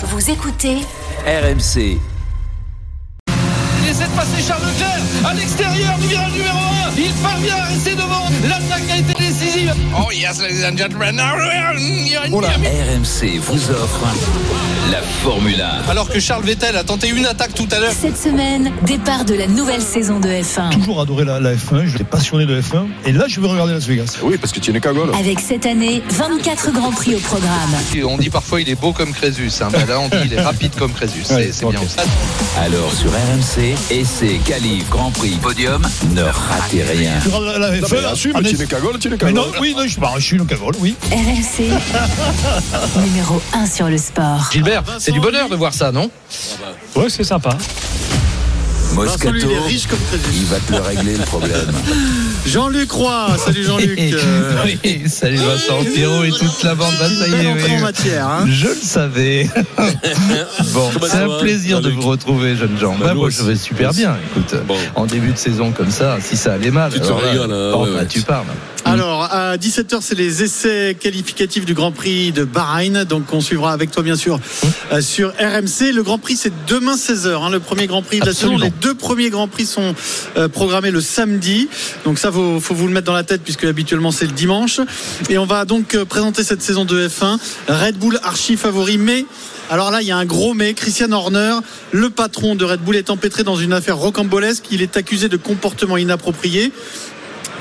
Vous écoutez RMC. Laissez de passer Charles Leclerc à l'extérieur du virage numéro 1. Il parvient à rester devant. L'attaque a été décisive. Oh yes, ladies and gentlemen. RMC vous offre la Formule 1. Alors que Charles Vettel a tenté une attaque tout à l'heure. Cette semaine, départ de la nouvelle saison de F1. Toujours adoré la F1. J'étais passionné de F1. Et là, je vais regarder Las Vegas. Oui, parce que tu es une cagole. Avec cette année, 24 Grands Prix au programme. On dit parfois il est beau comme Crésus. Hein. Ben là, on dit il est rapide comme Crésus. C'est okay. Bien aussi. Alors sur RMC, essai, qualif, Grand Prix, podium, ne ratez rien. Tu es une cagole. Non, je suis une cagole, oui. RMC, numéro 1 sur le sport. Gilbert, Vincent, c'est du bonheur de voir ça, non ? Ouais, c'est sympa. Moscato, Vincent, il va te le régler le problème. Jean-Luc Roy, salut Jean-Luc. Oui, salut Vincent Perrot et toute la bande. Je le savais. Bon, c'est un plaisir de vous retrouver, jeunes gens. Moi, je vais super bien. Écoute, en début de saison comme ça, si ça allait mal, tu parles. Alors, à 17h, c'est les essais qualificatifs du Grand Prix de Bahreïn. Donc, on suivra avec toi, bien sûr, sur RMC. Le Grand Prix, c'est demain 16h. Le premier Grand Prix de la saison. Les deux premiers Grands Prix sont programmés le samedi. Donc, ça, faut vous le mettre dans la tête, puisque habituellement, c'est le dimanche. Et on va donc présenter cette saison de F1. Red Bull, archi-favori, mais... Alors là, il y a un gros mais. Christian Horner, le patron de Red Bull, est empêtré dans une affaire rocambolesque. Il est accusé de comportement inapproprié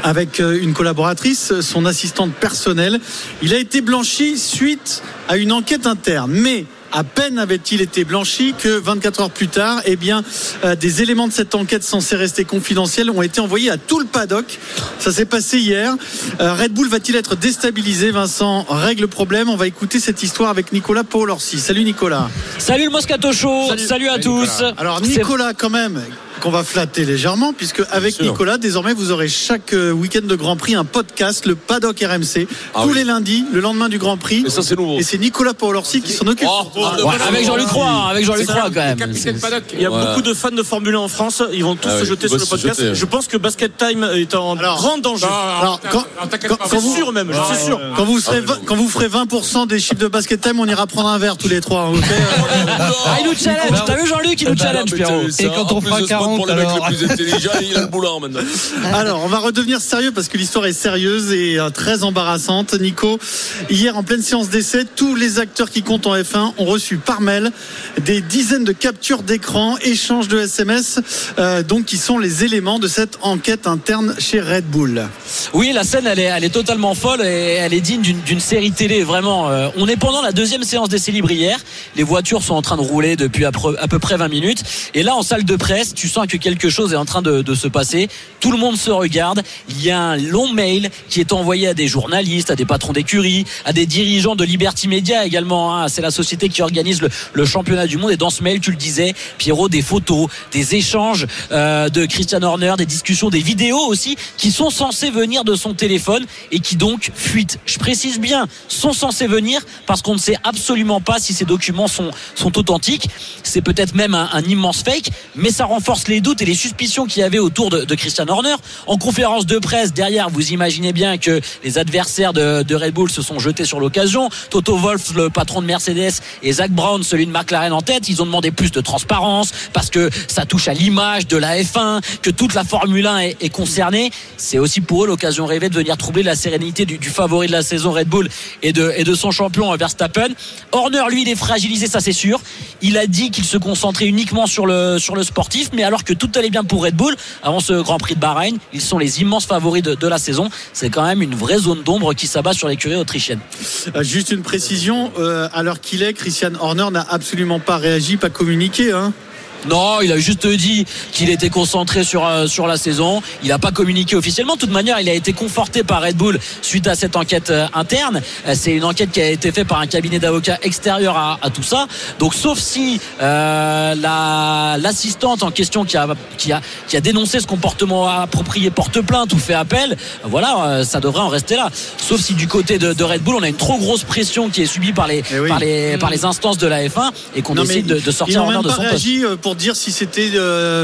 avec une collaboratrice, son assistante personnelle. Il a été blanchi suite à une enquête interne. Mais à peine avait-il été blanchi que 24 heures plus tard, des éléments de cette enquête censés rester confidentiels ont été envoyés à tout le paddock. Ça s'est passé hier. Red Bull va-t-il être déstabilisé ? Vincent règle le problème. On va écouter cette histoire avec Nicolas Paulorsi. Salut Nicolas. Salut le Moscato Show. Salut à tous. Nicolas. Alors Nicolas, quand même, qu'on va flatter légèrement, puisque avec Nicolas, désormais, vous aurez chaque week-end de Grand Prix un podcast, le Paddock RMC, les lundis, le lendemain du Grand Prix. Mais ça, c'est nouveau. Et c'est Nicolas Paulorsi qui s'en occupe. Avec Jean-Luc Croix, quand même. Capitaine Paddock. Il y a beaucoup de fans de Formule 1 en France, ils vont tous se jeter sur le podcast. Je pense que Basket Time est en grand danger. Alors, quand vous ferez 20% des chiffres de Basket Time, on ira prendre un verre tous les trois. Il nous challenge. T'as vu Jean-Luc, il nous challenge, Pierrot. Et quand on fera 40. Pour le mec le plus intelligent, il a le boulard maintenant. Alors, on va redevenir sérieux parce que l'histoire est sérieuse et très embarrassante. Nico, hier en pleine séance d'essai, tous les acteurs qui comptent en F1 ont reçu par mail des dizaines de captures d'écran, échanges de SMS, donc qui sont les éléments de cette enquête interne chez Red Bull. Oui, la scène, elle est totalement folle et elle est digne d'une série télé, vraiment. On est pendant la deuxième séance d'essai libre hier. Les voitures sont en train de rouler depuis à peu près 20 minutes. Et là, en salle de presse, tu sens que quelque chose est en train de se passer. Tout le monde se regarde. Il y a un long mail qui est envoyé à des journalistes, à des patrons d'écurie, à des dirigeants de Liberty Media également. C'est la société qui organise le championnat du monde. Et dans ce mail, tu le disais, Pierrot, des photos, des échanges de Christian Horner, des discussions, des vidéos aussi qui sont censées venir de son téléphone et qui donc fuitent. Je précise bien, sont censées venir parce qu'on ne sait absolument pas si ces documents sont authentiques. C'est peut-être même un immense fake, mais ça renforce les doutes et les suspicions qu'il y avait autour de Christian Horner. En conférence de presse derrière, vous imaginez bien que les adversaires de Red Bull se sont jetés sur l'occasion. Toto Wolff, le patron de Mercedes, et Zak Brown, celui de McLaren en tête, ils ont demandé plus de transparence parce que ça touche à l'image de la F1, que toute la Formule 1 est concernée. C'est aussi pour eux l'occasion rêvée de venir troubler la sérénité du favori de la saison Red Bull et de son champion Verstappen. Horner, lui, il est fragilisé, ça c'est sûr. Il a dit qu'il se concentrait uniquement sur le sportif, mais alors que tout allait bien pour Red Bull avant ce Grand Prix de Bahreïn, ils sont les immenses favoris de la saison. C'est quand même une vraie zone d'ombre qui s'abat sur l'écurie autrichienne. Juste une précision, à l'heure qu'il est, Christian Horner n'a absolument pas réagi, pas communiqué, hein. Non, il a juste dit qu'il était concentré sur la saison. Il n'a pas communiqué officiellement. De toute manière, il a été conforté par Red Bull suite à cette enquête interne. C'est une enquête qui a été faite par un cabinet d'avocats extérieur à tout ça. Donc, sauf si l'assistante en question qui a dénoncé ce comportement approprié porte plainte ou fait appel, ça devrait en rester là. Sauf si du côté de Red Bull, on a une trop grosse pression qui est subie par les instances de la F1 et qu'on décide de sortir en dehors de son poste. dire si c'était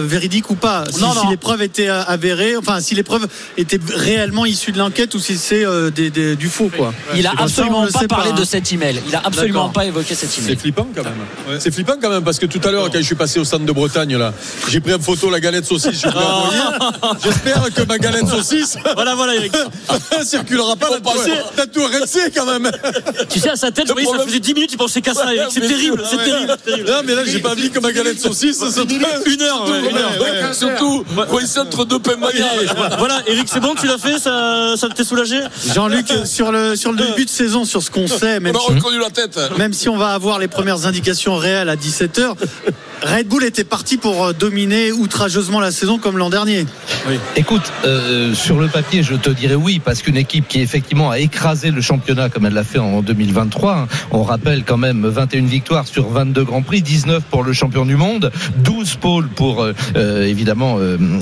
véridique ou pas, si les preuves étaient avérées, enfin si les preuves étaient réellement issues de l'enquête ou si c'est du faux quoi. Il a absolument pas parlé de cet email. Il a absolument pas évoqué cet email. C'est flippant quand même. Ouais. C'est flippant quand même parce que tout à l'heure quand je suis passé au stand de Bretagne là, j'ai pris en photo la galette saucisse. J'espère que ma galette saucisse, voilà, Eric, circulera pas. T'as tout RMC quand même. Tu sais à sa tête, ça faisait 10 minutes il pensait qu'à ça. C'est terrible, c'est terrible. Non mais là j'ai pas vu que ma galette saucisse ça se une heure, surtout entre deux pains maillés. Voilà, Eric, c'est bon, tu l'as fait, ça t'est soulagé. Jean-Luc, sur le début de saison, sur ce qu'on sait, même si on va avoir les premières indications réelles à 17h, Red Bull était parti pour dominer outrageusement la saison comme l'an dernier. Oui. Écoute, sur le papier, je te dirais oui, parce qu'une équipe qui effectivement a écrasé le championnat comme elle l'a fait en 2023, hein, on rappelle quand même 21 victoires sur 22 Grands Prix, 19 pour le champion du monde, 12 pôles pour évidemment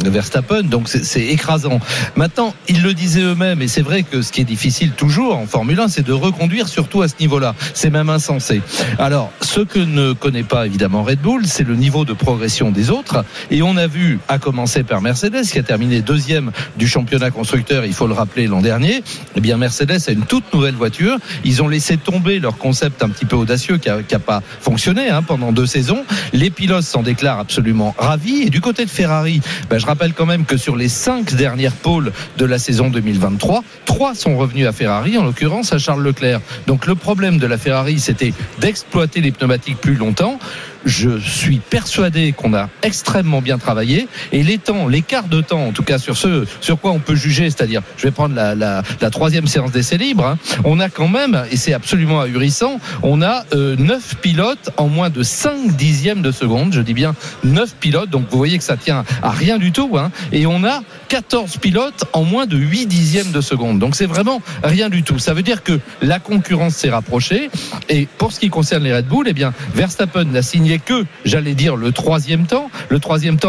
Verstappen, donc c'est écrasant. Maintenant, ils le disaient eux-mêmes, et c'est vrai que ce qui est difficile toujours en Formule 1, c'est de reconduire surtout à ce niveau-là. C'est même insensé. Alors, ce que ne connaît pas évidemment Red Bull, c'est le niveau de progression des autres, et on a vu, à commencer par Mercedes qui a terminé deuxième du championnat constructeur, il faut le rappeler, l'an dernier. Eh bien Mercedes a une toute nouvelle voiture, ils ont laissé tomber leur concept un petit peu audacieux qui n'a pas fonctionné pendant 2 saisons, les pilotes s'en déclarent absolument ravis, et du côté de Ferrari, je rappelle quand même que sur les 5 dernières pôles de la saison 2023, 3 sont revenus à Ferrari, en l'occurrence à Charles Leclerc. Donc le problème de la Ferrari, c'était d'exploiter les pneumatiques plus longtemps. Je suis persuadé qu'on a extrêmement bien travaillé, et l'écart de temps, en tout cas sur ce sur quoi on peut juger, c'est-à-dire, je vais prendre la 3e séance d'essai libre, on a quand même, et c'est absolument ahurissant, on a 9 pilotes en moins de 5 dixièmes de seconde, je dis bien 9 pilotes, donc vous voyez que ça tient à rien du tout, et on a 14 pilotes en moins de 8 dixièmes de seconde, donc c'est vraiment rien du tout. Ça veut dire que la concurrence s'est rapprochée, et pour ce qui concerne les Red Bull, eh bien Verstappen l'a signé que, j'allais dire, le troisième temps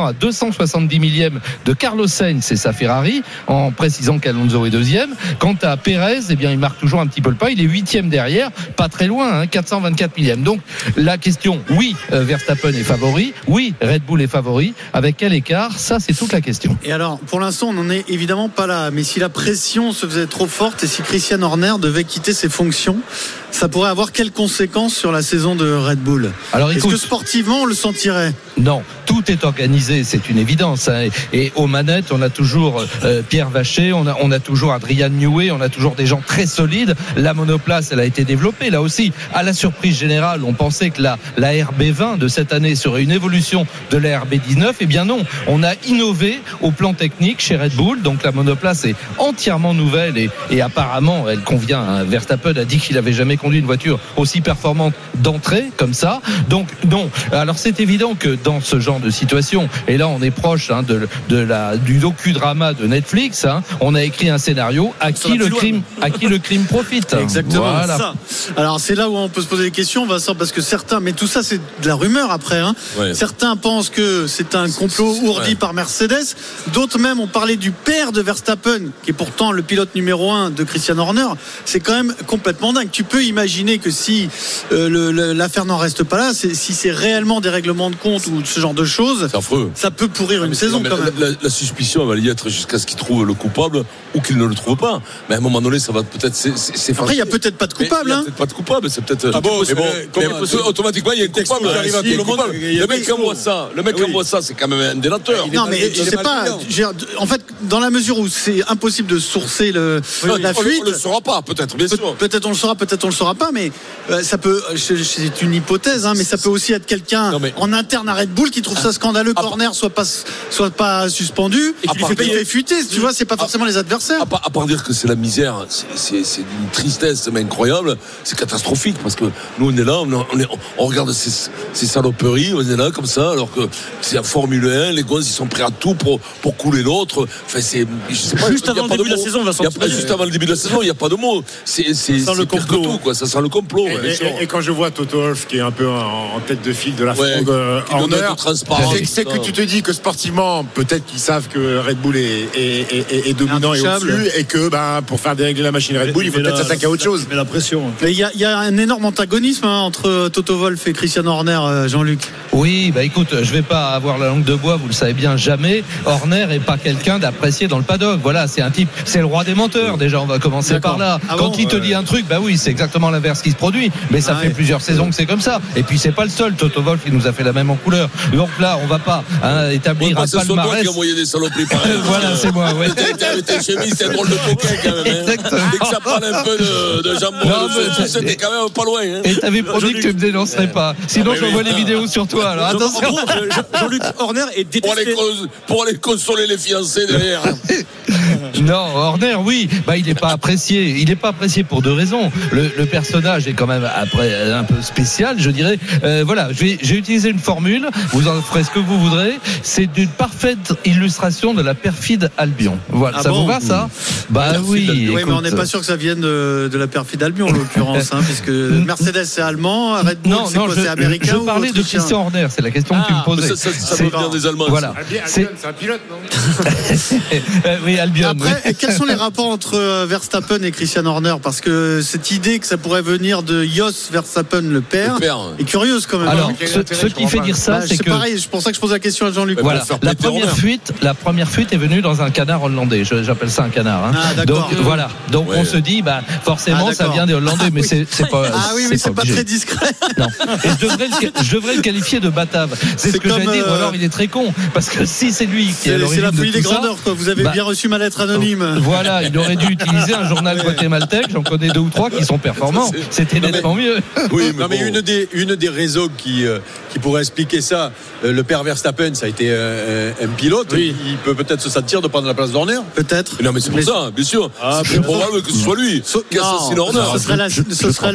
à 270 millièmes de Carlos Sainz et sa Ferrari, en précisant qu'Alonso est deuxième. Quant à Perez, eh bien, il marque toujours un petit peu le pas, il est 8e derrière, pas très loin, 424 millièmes. Donc la question, oui, Verstappen est favori, oui, Red Bull est favori, avec quel écart, ça c'est toute la question. Et alors, pour l'instant, on n'en est évidemment pas là, mais si la pression se faisait trop forte et si Christian Horner devait quitter ses fonctions, ça pourrait avoir quelles conséquences sur la saison de Red Bull? Alors, écoute, est-ce que sportivement on le sentirait? Non, tout est organisé, c'est une évidence. Et aux manettes, on a toujours Pierre Vacher, on a toujours Adrian Newey, on a toujours des gens très solides. La monoplace, elle a été développée là aussi. À la surprise générale, on pensait que la RB20 de cette année serait une évolution de la RB19. Eh bien non, on a innové au plan technique chez Red Bull. Donc la monoplace est entièrement nouvelle et apparemment elle convient. Verstappen a dit qu'il n'avait jamais conduit une voiture aussi performante d'entrée comme ça. Donc non. Alors c'est évident que dans ce genre de situation, et là on est proche du docudrama de Netflix, on a écrit un scénario à qui le crime profite. Exactement. Voilà. Ça. Alors c'est là où on peut se poser des questions, Vincent, parce que certains, mais tout ça c'est de la rumeur après. Ouais. Certains pensent que c'est un complot ourdi par Mercedes. D'autres même ont parlé du père de Verstappen, qui est pourtant le pilote numéro 1 de Christian Horner. C'est quand même complètement dingue. Tu peux imaginer que si l'affaire n'en reste pas là, si c'est réellement des règlements de compte ou ce genre de choses, ça peut pourrir une saison quand même. La suspicion va y être jusqu'à ce qu'ils trouvent le coupable ou qu'ils ne le trouvent pas. Mais à un moment donné, ça va peut-être s'effacer. Après, il n'y a peut-être pas de coupable. Il n'y a peut-être pas de coupable. C'est peut-être. Ah bon, automatiquement, il y a un coupable qui arrive à tout le monde. Le mec qui envoie ça, c'est quand même un délateur. Non, mais je ne sais pas. En fait, dans la mesure où c'est impossible de sourcer la fuite. On ne le saura pas, peut-être, bien sûr. Peut-être on le saura, peut-être on ne le saura pas, mais ça peut. C'est une hypothèse, mais ça peut aussi être quelqu'un en interne à Red Bull qui trouve ça scandaleux qu'Horner soit pas suspendu et qui fait fuiter, tu vois, c'est pas forcément les adversaires. À part dire que c'est la misère, c'est une tristesse mais incroyable, c'est catastrophique parce que nous on est là, on regarde ces saloperies, on est là comme ça alors que c'est la Formule 1, les gosses ils sont prêts à tout pour couler l'autre. Enfin c'est juste avant le début de la saison, Vincent. Juste avant le début de la saison, il n'y a pas de mots. C'est le complot quoi, ça sent le complot. Et quand je vois Toto Wolff qui est un peu en tête de file de la fronde c'est que tu te dis que sportivement peut-être qu'ils savent que Red Bull est dominant et au-dessus et que pour faire dérégler la machine Red Bull il faut peut-être s'attaquer à autre chose. Mais la pression. Il y a un énorme antagonisme entre Toto Wolff et Christian Horner, Jean-Luc. Oui, bah écoute, je vais pas avoir la langue de bois, vous le savez bien, jamais. Horner est pas quelqu'un d'apprécié dans le paddock. Voilà, c'est un type, c'est le roi des menteurs. Déjà, on va commencer par là. Quand il te dit un truc, bah oui, c'est exactement l'inverse qui se produit. Mais ça fait plusieurs saisons que c'est comme ça. Et puis c'est pas le seul. Toto Wolff, il nous a fait la même en couleur. Donc là, on va pas établir un palmarès. C'est toi qui envoyais des saloperies pareilles. Voilà, c'est moi. Ouais. Tes chemises, c'est drôle de coquin quand même. Exactement. Dès que ça parle un peu de jambon, c'était quand même pas loin. Et t'avais promis que tu me dénoncerais pas. Sinon, j'envoie les vidéos sur toi. Alors attention, Jean-Luc Horner est détesté pour aller consoler les fiancés derrière. Non, Horner, oui, bah il n'est pas apprécié. Il n'est pas apprécié pour deux raisons. Le personnage est quand même après un peu spécial, je dirais. Voilà, j'ai utilisé une formule. Vous en ferez ce que vous voudrez. C'est d'une parfaite illustration de la perfide Albion. Voilà, ça vous va ça ? Bah oui. Écoute, mais on n'est pas sûr que ça vienne de la perfide Albion en l'occurrence, puisque Mercedes c'est allemand, Red Bull c'est quoi, c'est américain. Je parlais de Christian Horner, c'est la question que tu me posais. Ça veut dire des Allemands. Voilà. Albion, c'est un pilote, non ? Oui, Albion. Après, quels sont les rapports entre Verstappen et Christian Horner ? Parce que cette idée que ça pourrait venir de Jos Verstappen, le père est curieuse quand même. Alors, ce qui fait dire ça, c'est que... C'est pareil, c'est pour ça que je pose la question à Jean-Luc. Voilà, la première fuite est venue dans un canard hollandais. J'appelle ça un canard. Hein. Ah, d'accord. Donc, voilà. Donc, on se dit, bah, forcément, ça vient des Hollandais, mais c'est pas... Ah oui, mais c'est pas très discret. Non. Et je devrais le qualifier de batave. C'est ce que j'allais dire, ou alors il est très con. Parce que si c'est lui qui est à l'origine de tout ça... C'est la folie des grandeurs, quoi. Vous avez bien reçu ma lettre anonyme. Voilà, il aurait dû utiliser un journal guatémaltèque. J'en connais deux ou trois qui sont performants. C'était nettement mieux. Oui, mais une des raisons qui pourrait expliquer ça, le père Verstappen, ça a été un pilote. Oui. Il peut peut-être se sentir de prendre la place d'Horner. Peut-être. Non, mais c'est pour ça, bien sûr. C'est plus probable que ce soit lui qui assassine Horner. Ce serait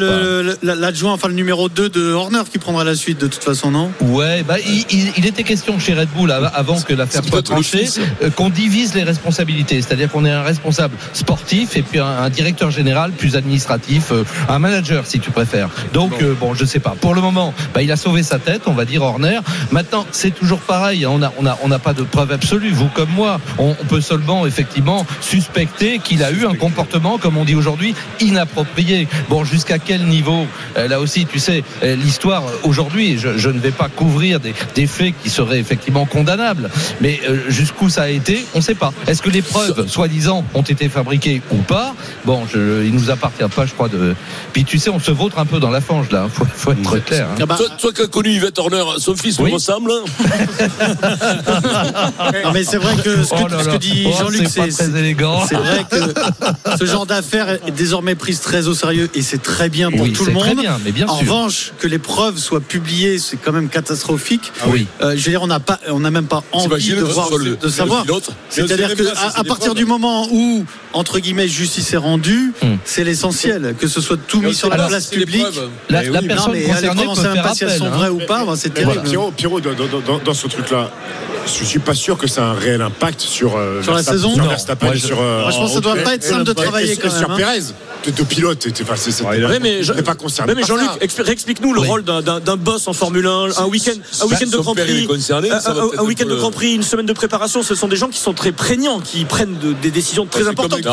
l'adjoint, enfin le numéro 2 de Horner qui prendra la suite de toute façon, non ? Ouais, bah il était question chez Red Bull avant que l'affaire soit tranchée qu'on divise les responsabilités. C'est-à-dire qu'on est un responsable sportif et puis un directeur général plus administratif, un manager si tu préfères. Donc bon, je sais pas. Pour le moment, bah, il a sauvé sa tête, on va dire Horner. Maintenant, c'est toujours pareil. On n'a pas de preuve absolue. Vous comme moi, on peut seulement effectivement suspecter qu'il a eu un comportement, comme on dit aujourd'hui, inapproprié. Bon, jusqu'à quel niveau ? Là aussi, tu sais, l'histoire aujourd'hui. Je ne vais pas couvrir des faits qui seraient effectivement condamnables. Mais jusqu'où ça a été, on ne sait pas. Est-ce que les preuves, soi-disant, ont été fabriquées ou pas ? Bon, il nous appartient pas, je crois. Puis tu sais, on se vautre un peu dans la fange là. Faut être très clair. Hein. Toi qui as connu Yvette Horner, son fils me ressemble. Non mais c'est vrai que ce que dit Jean-Luc, c'est très élégant. C'est vrai que ce genre d'affaire est désormais prise très au sérieux et c'est très bien pour tout le monde. Très bien, mais bien sûr. En revanche, que les preuves soient publiées, c'est quand même catastrophique. Ah oui. Je veux dire, on n'a même pas envie de savoir. C'est-à-dire qu'à partir du moment où, entre guillemets, justice est rendue, c'est l'essentiel, que ce soit tout mis sur la place publique. La personne concernée peut faire appel. Si elles sont vraies ou pas, c'est terrible. Pierrot, dans ce truc-là, je suis pas sûr que ça a un réel impact sur la saison. Sur Verstappen, je pense que ça doit pas être simple de travailler quand même. Sur Perez, de pilote, c'est vrai, mais je n'ai pas concerné. Mais Jean-Luc, explique-nous le rôle d'un boss en Formule 1, un week-end de Grand Prix, un week-end de Grand Prix, une semaine de préparation. Ce sont des gens qui sont très prégnants, qui prennent des décisions très importantes.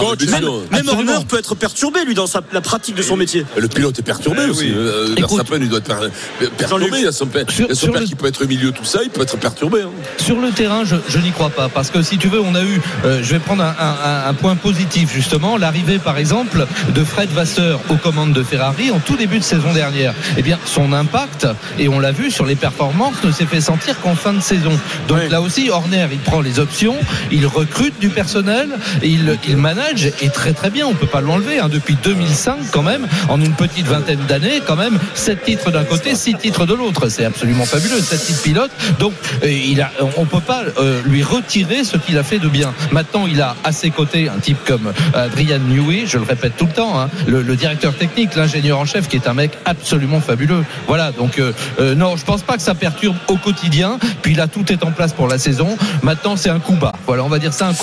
Même Horner peut être perturbé lui dans la pratique de son métier. Le pilote est perturbé aussi. Verstappen, il doit être perturbé. Il y a son père qui peut être au milieu, tout ça, il peut être perturbé. Sur le terrain, je n'y crois pas, parce que si tu veux, on a eu, je vais prendre un point positif justement, l'arrivée par exemple de Fred Vasseur aux commandes de Ferrari en tout début de saison dernière. Eh bien, son impact, et on l'a vu sur les performances, ne s'est fait sentir qu'en fin de saison. Donc là aussi, Horner, il prend les options, il recrute du personnel, il manage, et très très bien, on peut pas l'enlever. Hein. Depuis 2005 quand même, en une petite vingtaine d'années, quand même, 7 titres d'un côté, 6 titres de l'autre. C'est absolument fabuleux, 7 titres pilotes. Donc, on peut pas lui retirer ce qu'il a fait de bien. Maintenant, il a à ses côtés un type comme Adrian Newey, je le répète tout le temps, hein, le directeur technique, l'ingénieur en chef, qui est un mec absolument fabuleux. Voilà, donc non, je pense pas que ça perturbe au quotidien. Puis là, tout est en place pour la saison. Maintenant, c'est un coup bas. Voilà, on va dire ça, un coup